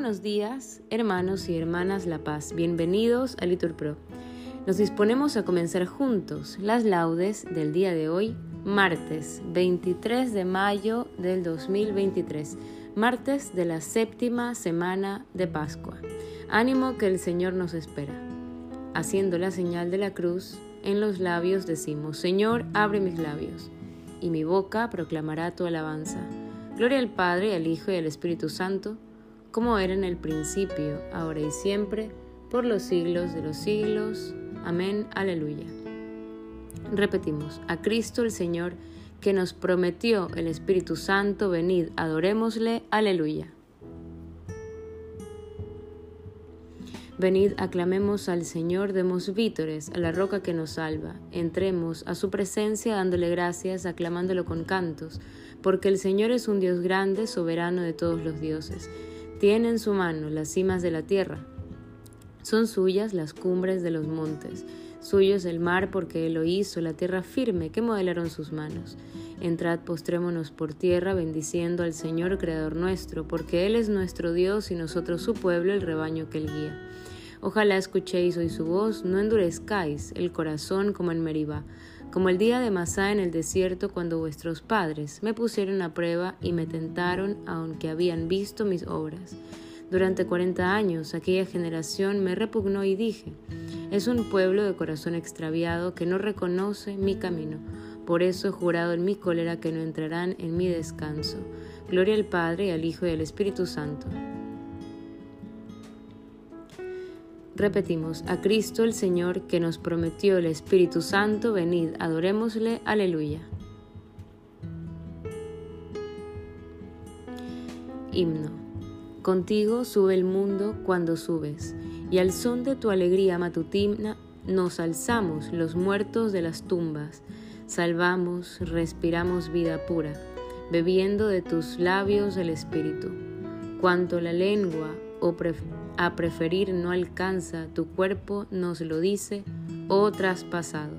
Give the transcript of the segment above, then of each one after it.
buenos días, hermanos y hermanas La Paz. Bienvenidos a Liturpro. Nos disponemos a comenzar juntos las laudes del día de hoy, martes 23 de mayo del 2023, martes de la séptima semana de Pascua. Ánimo que el Señor nos espera. Haciendo la señal de la cruz, en los labios decimos: Señor, abre mis labios, y mi boca proclamará tu alabanza. Gloria al Padre, al Hijo y al Espíritu Santo, como era en el principio, ahora y siempre, por los siglos de los siglos. Amén. Aleluya. Repetimos: a Cristo el Señor, que nos prometió el Espíritu Santo, venid, adorémosle. Aleluya. Venid, aclamemos al Señor, demos vítores a la roca que nos salva. Entremos a su presencia dándole gracias, aclamándolo con cantos, porque el Señor es un Dios grande, soberano de todos los dioses. Tiene en su mano las cimas de la tierra, son suyas las cumbres de los montes. Suyo es el mar, porque él lo hizo, la tierra firme que modelaron sus manos. Entrad, postrémonos por tierra, bendiciendo al Señor, Creador nuestro, porque él es nuestro Dios y nosotros su pueblo, el rebaño que él guía. Ojalá escuchéis hoy su voz, no endurezcáis el corazón como en Meribá, como el día de Masá en el desierto, cuando vuestros padres me pusieron a prueba y me tentaron, aunque habían visto mis obras. Durante 40 años aquella generación me repugnó y dije: es un pueblo de corazón extraviado que no reconoce mi camino. Por eso he jurado en mi cólera que no entrarán en mi descanso. Gloria al Padre, al Hijo y al Espíritu Santo. Repetimos: a Cristo el Señor, que nos prometió el Espíritu Santo, venid, adorémosle. Aleluya. Himno. Contigo sube el mundo cuando subes, y al son de tu alegría matutina nos alzamos los muertos de las tumbas. Salvamos, respiramos vida pura, bebiendo de tus labios el Espíritu. Cuanto la lengua a preferir no alcanza, tu cuerpo nos lo dice, oh traspasado.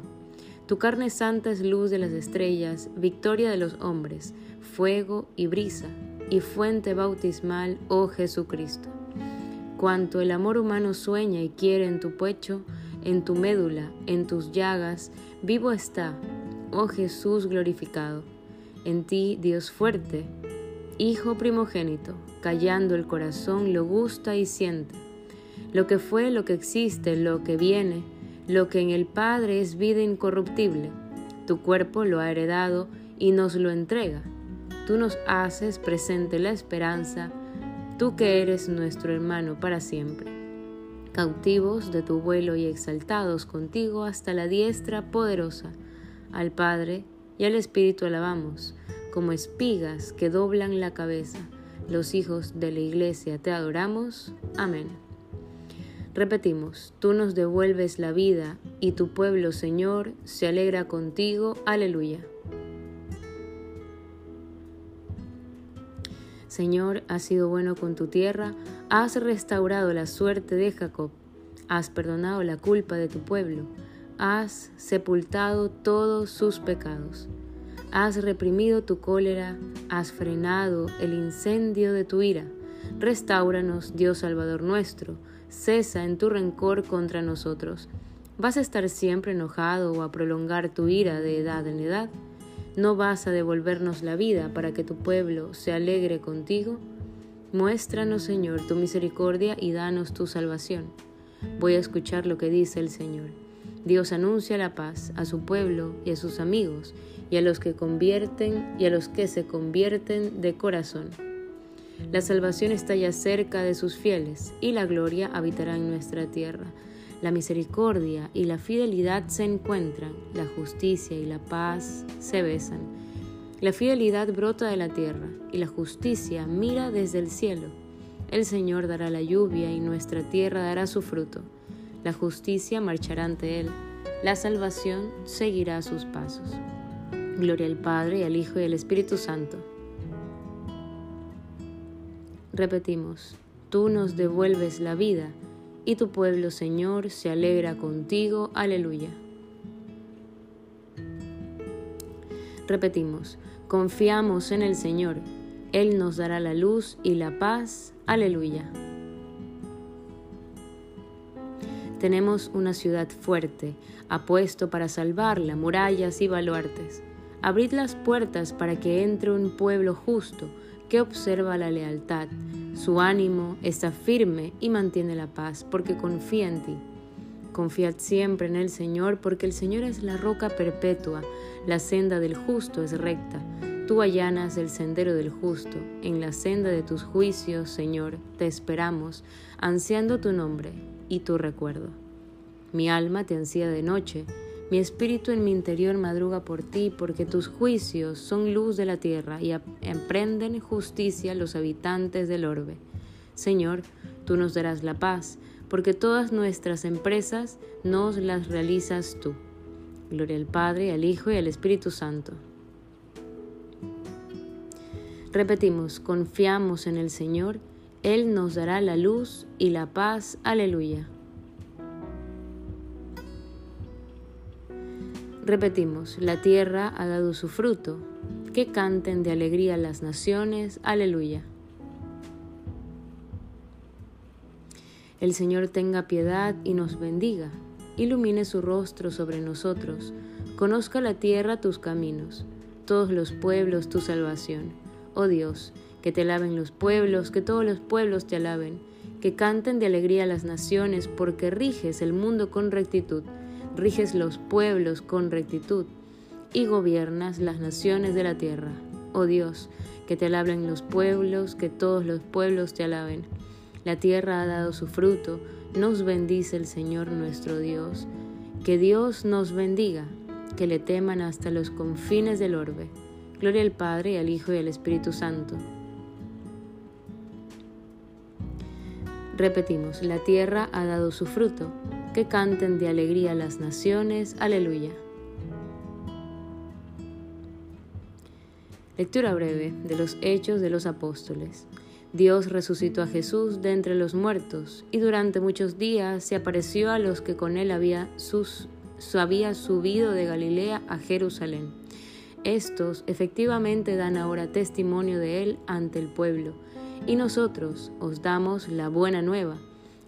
Tu carne santa es luz de las estrellas, victoria de los hombres, fuego y brisa, y fuente bautismal, oh Jesucristo. Cuanto el amor humano sueña y quiere en tu pecho, en tu médula, en tus llagas, vivo está, oh Jesús glorificado. En ti, Dios fuerte, Hijo primogénito, callando el corazón, lo gusta y siente. Lo que fue, lo que existe, lo que viene, lo que en el Padre es vida incorruptible. Tu cuerpo lo ha heredado y nos lo entrega. Tú nos haces presente la esperanza, tú que eres nuestro hermano para siempre. Cautivos de tu vuelo y exaltados contigo hasta la diestra poderosa. Al Padre y al Espíritu alabamos, como espigas que doblan la cabeza. Los hijos de la Iglesia te adoramos. Amén. Repetimos: tú nos devuelves la vida y tu pueblo, Señor, se alegra contigo. Aleluya. Señor, has sido bueno con tu tierra, has restaurado la suerte de Jacob, has perdonado la culpa de tu pueblo, has sepultado todos sus pecados. Has reprimido tu cólera, has frenado el incendio de tu ira. Restáuranos, Dios Salvador nuestro, cesa en tu rencor contra nosotros. ¿Vas a estar siempre enojado o a prolongar tu ira de edad en edad? ¿No vas a devolvernos la vida para que tu pueblo se alegre contigo? Muéstranos, Señor, tu misericordia y danos tu salvación. Voy a escuchar lo que dice el Señor. Dios anuncia la paz a su pueblo y a sus amigos, y a los que se convierten de corazón. La salvación está ya cerca de sus fieles, y la gloria habitará en nuestra tierra. La misericordia y la fidelidad se encuentran, la justicia y la paz se besan. La fidelidad brota de la tierra, y la justicia mira desde el cielo. El Señor dará la lluvia y nuestra tierra dará su fruto. La justicia marchará ante él, la salvación seguirá sus pasos. Gloria al Padre, y al Hijo, y al Espíritu Santo. Repetimos: tú nos devuelves la vida, y tu pueblo, Señor, se alegra contigo. Aleluya. Repetimos: confiamos en el Señor, él nos dará la luz y la paz. Aleluya. Tenemos una ciudad fuerte, apuesto para salvarla, murallas y baluartes. Abrid las puertas para que entre un pueblo justo que observa la lealtad. Su ánimo está firme y mantiene la paz porque confía en ti. Confiad siempre en el Señor, porque el Señor es la roca perpetua, la senda del justo es recta. Tú allanas el sendero del justo, en la senda de tus juicios, Señor, te esperamos, ansiando tu nombre y tu recuerdo. Mi alma te ansía de noche, mi espíritu en mi interior madruga por ti, porque tus juicios son luz de la tierra y emprenden justicia los habitantes del orbe. Señor, tú nos darás la paz, porque todas nuestras empresas nos las realizas tú. Gloria al Padre, al Hijo y al Espíritu Santo. Repetimos, confiamos en el Señor, Él nos dará la luz y la paz. Aleluya. Repetimos, la tierra ha dado su fruto, que canten de alegría las naciones. Aleluya. El Señor tenga piedad y nos bendiga, ilumine su rostro sobre nosotros, conozca la tierra tus caminos, todos los pueblos tu salvación. Oh Dios, que te alaben los pueblos, que todos los pueblos te alaben, que canten de alegría las naciones, porque riges el mundo con rectitud, riges los pueblos con rectitud y gobiernas las naciones de la tierra. Oh Dios, que te alaben los pueblos, que todos los pueblos te alaben. La tierra ha dado su fruto, nos bendice el Señor nuestro Dios. Que Dios nos bendiga, que le teman hasta los confines del orbe. Gloria al Padre, al Hijo y al Espíritu Santo. Repetimos, la tierra ha dado su fruto, que canten de alegría las naciones. Aleluya. Lectura breve de los Hechos de los Apóstoles. Dios resucitó a Jesús de entre los muertos, y durante muchos días se apareció a los que con él había subido de Galilea a Jerusalén. Estos efectivamente dan ahora testimonio de él ante el pueblo, y nosotros os damos la buena nueva,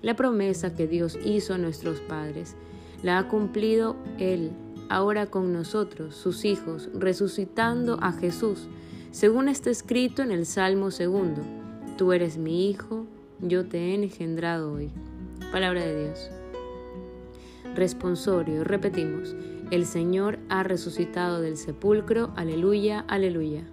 la promesa que Dios hizo a nuestros padres. La ha cumplido él, ahora con nosotros, sus hijos, resucitando a Jesús, según está escrito en el Salmo 2. Tú eres mi hijo, yo te he engendrado hoy. Palabra de Dios. Responsorio, repetimos. El Señor ha resucitado del sepulcro. Aleluya, aleluya.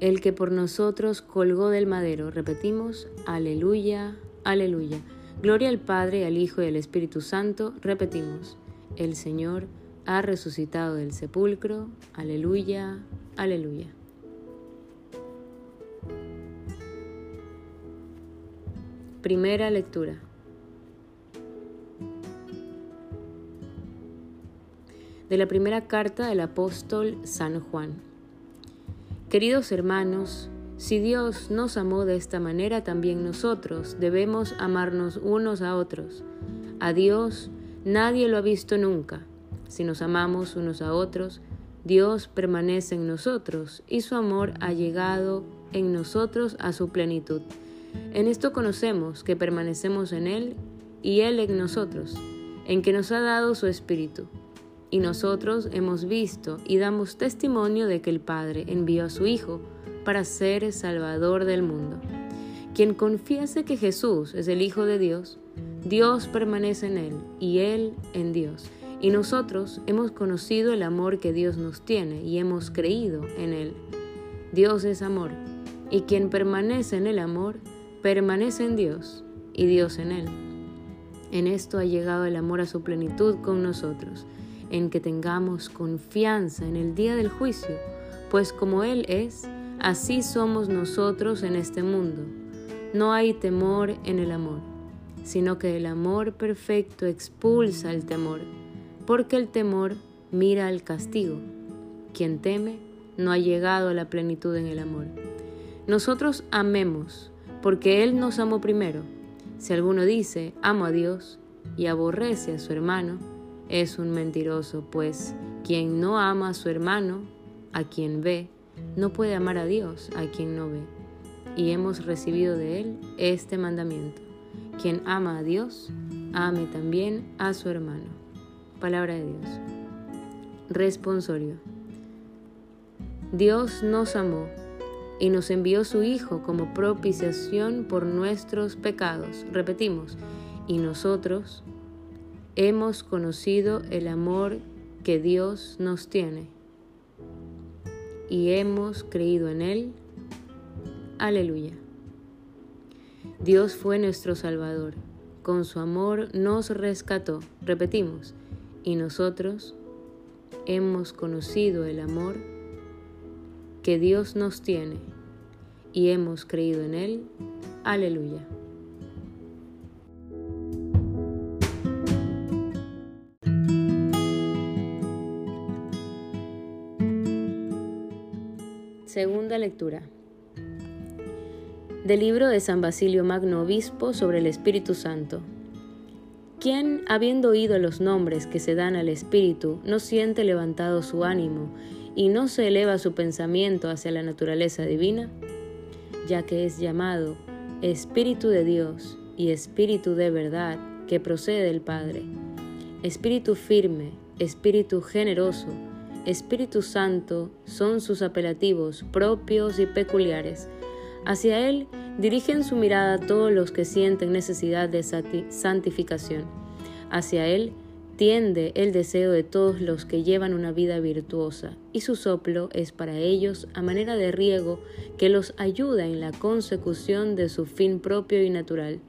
El que por nosotros colgó del madero. Repetimos. Aleluya, aleluya. Gloria al Padre, al Hijo y al Espíritu Santo. Repetimos. El Señor ha resucitado del sepulcro. Aleluya, aleluya. Primera lectura. De la primera carta del apóstol San Juan. Queridos hermanos, si Dios nos amó de esta manera, también nosotros debemos amarnos unos a otros. A Dios nadie lo ha visto nunca. Si nos amamos unos a otros, Dios permanece en nosotros y su amor ha llegado en nosotros a su plenitud. En esto conocemos que permanecemos en Él y Él en nosotros, en que nos ha dado su Espíritu. Y nosotros hemos visto y damos testimonio de que el Padre envió a su Hijo para ser el Salvador del mundo. Quien confiese que Jesús es el Hijo de Dios, Dios permanece en Él y Él en Dios. Y nosotros hemos conocido el amor que Dios nos tiene y hemos creído en Él. Dios es amor, y quien permanece en el amor, permanece en Dios y Dios en él. En esto ha llegado el amor a su plenitud con nosotros, en que tengamos confianza en el día del juicio, pues como Él es, así somos nosotros en este mundo. No hay temor en el amor, sino que el amor perfecto expulsa el temor, porque el temor mira al castigo. Quien teme no ha llegado a la plenitud en el amor. Nosotros amemos, porque Él nos amó primero. Si alguno dice, amo a Dios, y aborrece a su hermano, es un mentiroso, pues quien no ama a su hermano, a quien ve, no puede amar a Dios, a quien no ve. Y hemos recibido de Él este mandamiento, Quien ama a Dios, ame también a su hermano. Palabra de Dios. Responsorio. Dios nos amó y nos envió su Hijo como propiciación por nuestros pecados. Repetimos, y nosotros hemos conocido el amor que Dios nos tiene y hemos creído en Él. Aleluya. Dios fue nuestro Salvador. Con su amor nos rescató. Repetimos, y nosotros hemos conocido el amor que Dios nos tiene y hemos creído en Él. Aleluya. Segunda lectura del libro de San Basilio Magno, obispo, sobre el Espíritu Santo. ¿Quién, habiendo oído los nombres que se dan al Espíritu, no siente levantado su ánimo y no se eleva su pensamiento hacia la naturaleza divina? Ya que es llamado Espíritu de Dios y Espíritu de verdad que procede del Padre, Espíritu firme, Espíritu generoso, Espíritu Santo son sus apelativos propios y peculiares. Hacia Él dirigen su mirada todos los que sienten necesidad de santificación. Hacia Él tiende el deseo de todos los que llevan una vida virtuosa, y su soplo es para ellos a manera de riego que los ayuda en la consecución de su fin propio y natural.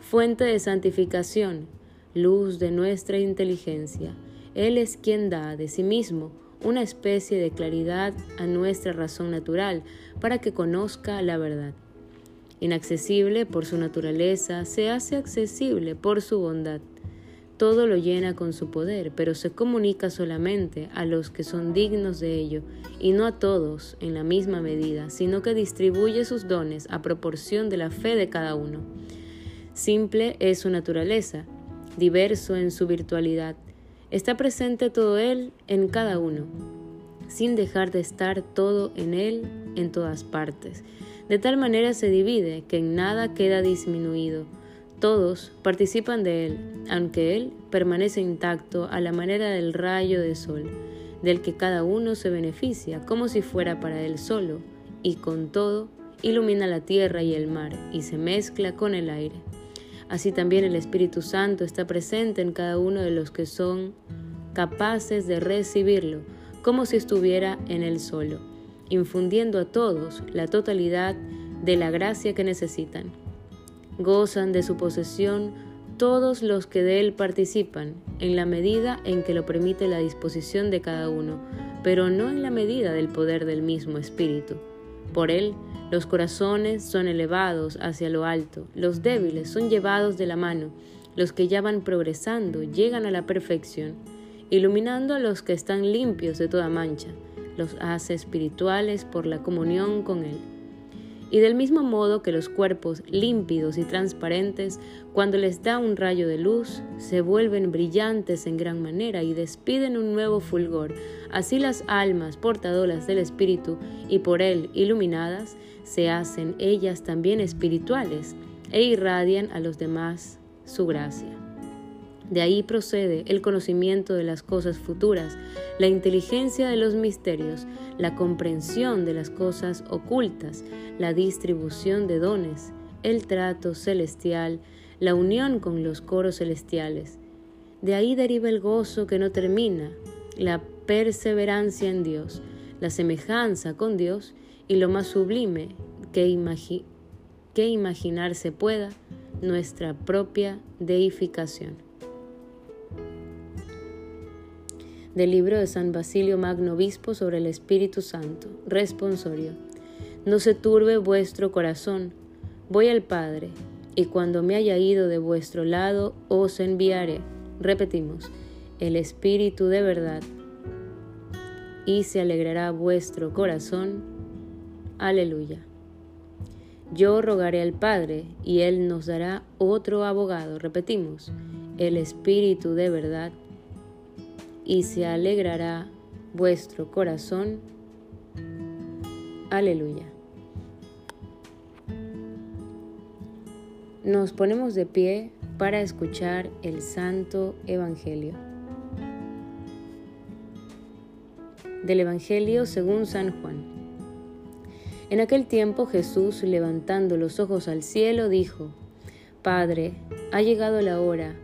Fuente de santificación, luz de nuestra inteligencia, Él es quien da de sí mismo una especie de claridad a nuestra razón natural para que conozca la verdad. Inaccesible por su naturaleza, se hace accesible por su bondad. Todo lo llena con su poder, pero se comunica solamente a los que son dignos de ello, y no a todos en la misma medida, sino que distribuye sus dones a proporción de la fe de cada uno. Simple es su naturaleza, diverso en su virtualidad. Está presente todo Él en cada uno, sin dejar de estar todo en Él en todas partes. De tal manera se divide que en nada queda disminuido. Todos participan de Él, aunque Él permanece intacto a la manera del rayo de sol, del que cada uno se beneficia como si fuera para Él solo, y con todo ilumina la tierra y el mar, y se mezcla con el aire. Así también el Espíritu Santo está presente en cada uno de los que son capaces de recibirlo, como si estuviera en Él solo, infundiendo a todos la totalidad de la gracia que necesitan. Gozan de su posesión todos los que de Él participan, en la medida en que lo permite la disposición de cada uno, pero no en la medida del poder del mismo Espíritu. Por Él, los corazones son elevados hacia lo alto, los débiles son llevados de la mano, los que ya van progresando llegan a la perfección, iluminando a los que están limpios de toda mancha, los hace espirituales por la comunión con Él. Y del mismo modo que los cuerpos límpidos y transparentes, cuando les da un rayo de luz, se vuelven brillantes en gran manera y despiden un nuevo fulgor, así las almas portadoras del Espíritu y por Él iluminadas, se hacen ellas también espirituales e irradian a los demás su gracia. De ahí procede el conocimiento de las cosas futuras, la inteligencia de los misterios, la comprensión de las cosas ocultas, la distribución de dones, el trato celestial, la unión con los coros celestiales. De ahí deriva el gozo que no termina, la perseverancia en Dios, la semejanza con Dios y lo más sublime que imaginarse pueda, nuestra propia deificación. Del libro de San Basilio Magno, obispo, sobre el Espíritu Santo. Responsorio. No se turbe vuestro corazón. Voy al Padre, y cuando me haya ido de vuestro lado, os enviaré. Repetimos, el Espíritu de verdad, y se alegrará vuestro corazón. Aleluya. Yo rogaré al Padre, y Él nos dará otro abogado. Repetimos, el Espíritu de verdad, y se alegrará vuestro corazón. Aleluya. Nos ponemos de pie para escuchar el Santo Evangelio. Del Evangelio según San Juan. En aquel tiempo Jesús, levantando los ojos al cielo, dijo: Padre, ha llegado la hora,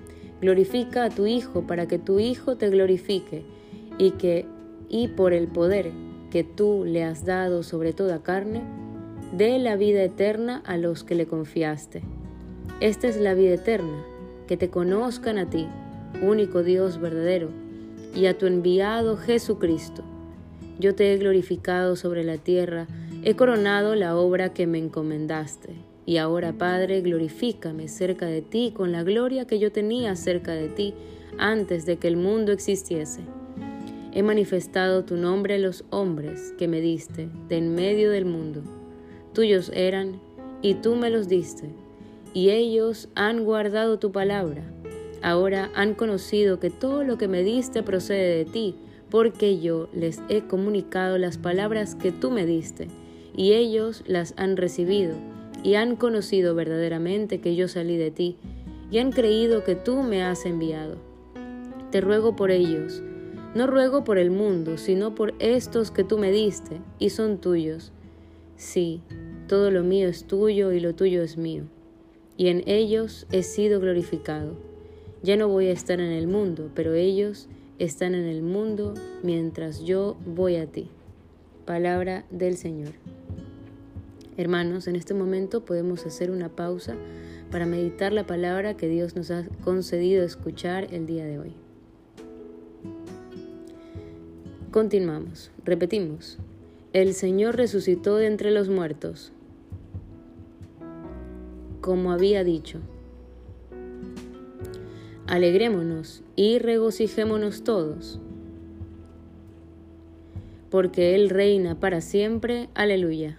glorifica a tu Hijo para que tu Hijo te glorifique, y por el poder que tú le has dado sobre toda carne, dé la vida eterna a los que le confiaste. Esta es la vida eterna, que te conozcan a ti, único Dios verdadero, y a tu enviado Jesucristo. Yo te he glorificado sobre la tierra, he coronado la obra que me encomendaste. Y ahora, Padre, glorifícame cerca de ti con la gloria que yo tenía cerca de ti antes de que el mundo existiese. He manifestado tu nombre a los hombres que me diste de en medio del mundo. Tuyos eran, y tú me los diste, y ellos han guardado tu palabra. Ahora han conocido que todo lo que me diste procede de ti, porque yo les he comunicado las palabras que tú me diste, y ellos las han recibido, y han conocido verdaderamente que yo salí de ti, y han creído que tú me has enviado. Te ruego por ellos. No ruego por el mundo, sino por estos que tú me diste, y son tuyos. Sí, todo lo mío es tuyo y lo tuyo es mío, y en ellos he sido glorificado. Ya no voy a estar en el mundo, pero ellos están en el mundo mientras yo voy a ti. Palabra del Señor. Hermanos, en este momento podemos hacer una pausa para meditar la palabra que Dios nos ha concedido escuchar el día de hoy. Continuamos, repetimos: el Señor resucitó de entre los muertos, como había dicho. Alegrémonos y regocijémonos todos, porque Él reina para siempre. Aleluya.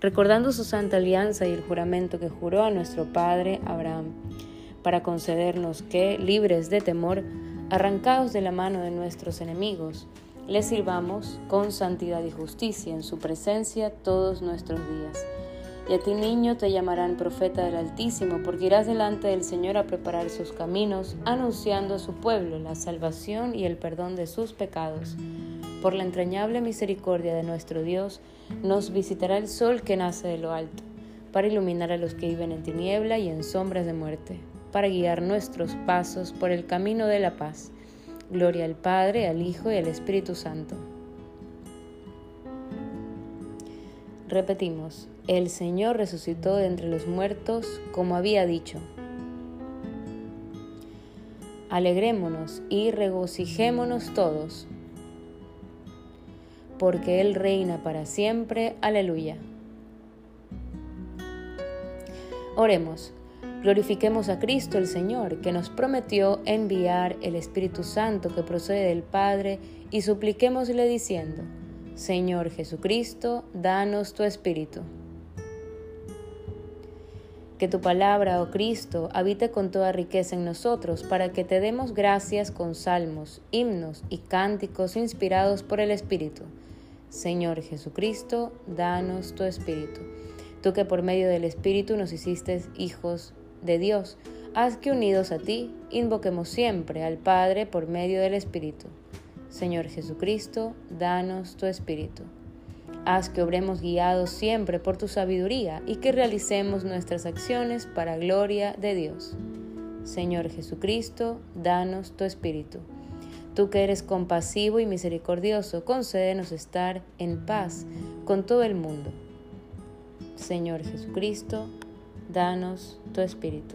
recordando su santa alianza y el juramento que juró a nuestro padre Abraham, para concedernos que, libres de temor, arrancados de la mano de nuestros enemigos, les sirvamos con santidad y justicia en su presencia todos nuestros días. Y a ti, niño, te llamarán profeta del Altísimo, porque irás delante del Señor a preparar sus caminos, anunciando a su pueblo la salvación y el perdón de sus pecados. Por la entrañable misericordia de nuestro Dios, nos visitará el sol que nace de lo alto, para iluminar a los que viven en tiniebla y en sombras de muerte, para guiar nuestros pasos por el camino de la paz. Gloria al Padre, al Hijo y al Espíritu Santo. Repetimos: el Señor resucitó de entre los muertos, como había dicho. Alegrémonos y regocijémonos todos, porque Él reina para siempre. Aleluya. Oremos. Glorifiquemos a Cristo el Señor, que nos prometió enviar el Espíritu Santo que procede del Padre, y supliquémosle diciendo: Señor Jesucristo, danos tu Espíritu. Que tu palabra, oh Cristo, habite con toda riqueza en nosotros, para que te demos gracias con salmos, himnos y cánticos inspirados por el Espíritu. Señor Jesucristo, danos tu Espíritu. Tú que por medio del Espíritu nos hiciste hijos de Dios, haz que, unidos a ti, invoquemos siempre al Padre por medio del Espíritu. Señor Jesucristo, danos tu Espíritu. Haz que obremos guiados siempre por tu sabiduría y que realicemos nuestras acciones para gloria de Dios. Señor Jesucristo, danos tu Espíritu. Tú que eres compasivo y misericordioso, concédenos estar en paz con todo el mundo. Señor Jesucristo, danos tu Espíritu.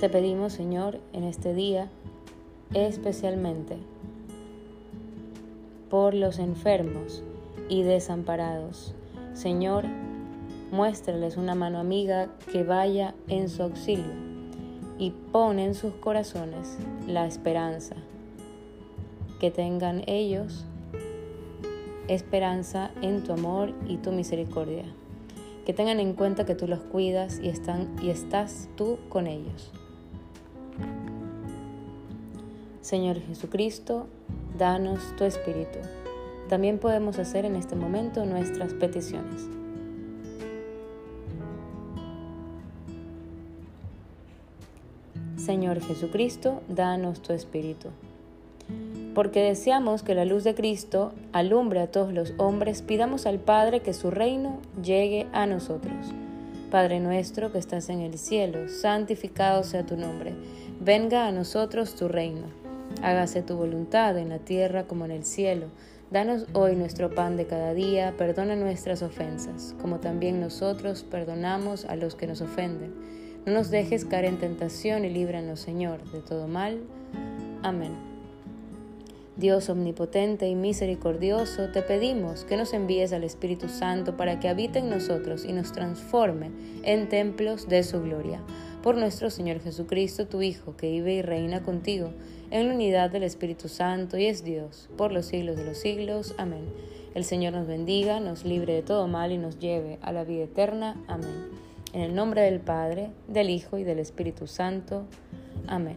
Te pedimos, Señor, en este día, especialmente por los enfermos y desamparados. Señor, muéstrales una mano amiga que vaya en su auxilio y pon en sus corazones la esperanza, que tengan ellos esperanza en tu amor y tu misericordia, que tengan en cuenta que tú los cuidas y estás tú con ellos. Señor Jesucristo, danos tu Espíritu. También podemos hacer en este momento nuestras peticiones. Señor Jesucristo, danos tu Espíritu. Porque deseamos que la luz de Cristo alumbre a todos los hombres, pidamos al Padre que su reino llegue a nosotros. Padre nuestro que estás en el cielo, santificado sea tu nombre. Venga a nosotros tu reino. Hágase tu voluntad en la tierra como en el cielo. Danos hoy nuestro pan de cada día, perdona nuestras ofensas, como también nosotros perdonamos a los que nos ofenden. No nos dejes caer en tentación y líbranos, Señor, de todo mal. Amén. Dios omnipotente y misericordioso, te pedimos que nos envíes al Espíritu Santo para que habite en nosotros y nos transforme en templos de su gloria. Por nuestro Señor Jesucristo, tu Hijo, que vive y reina contigo, en la unidad del Espíritu Santo y es Dios, por los siglos de los siglos. Amén. El Señor nos bendiga, nos libre de todo mal y nos lleve a la vida eterna. Amén. En el nombre del Padre, del Hijo y del Espíritu Santo. Amén.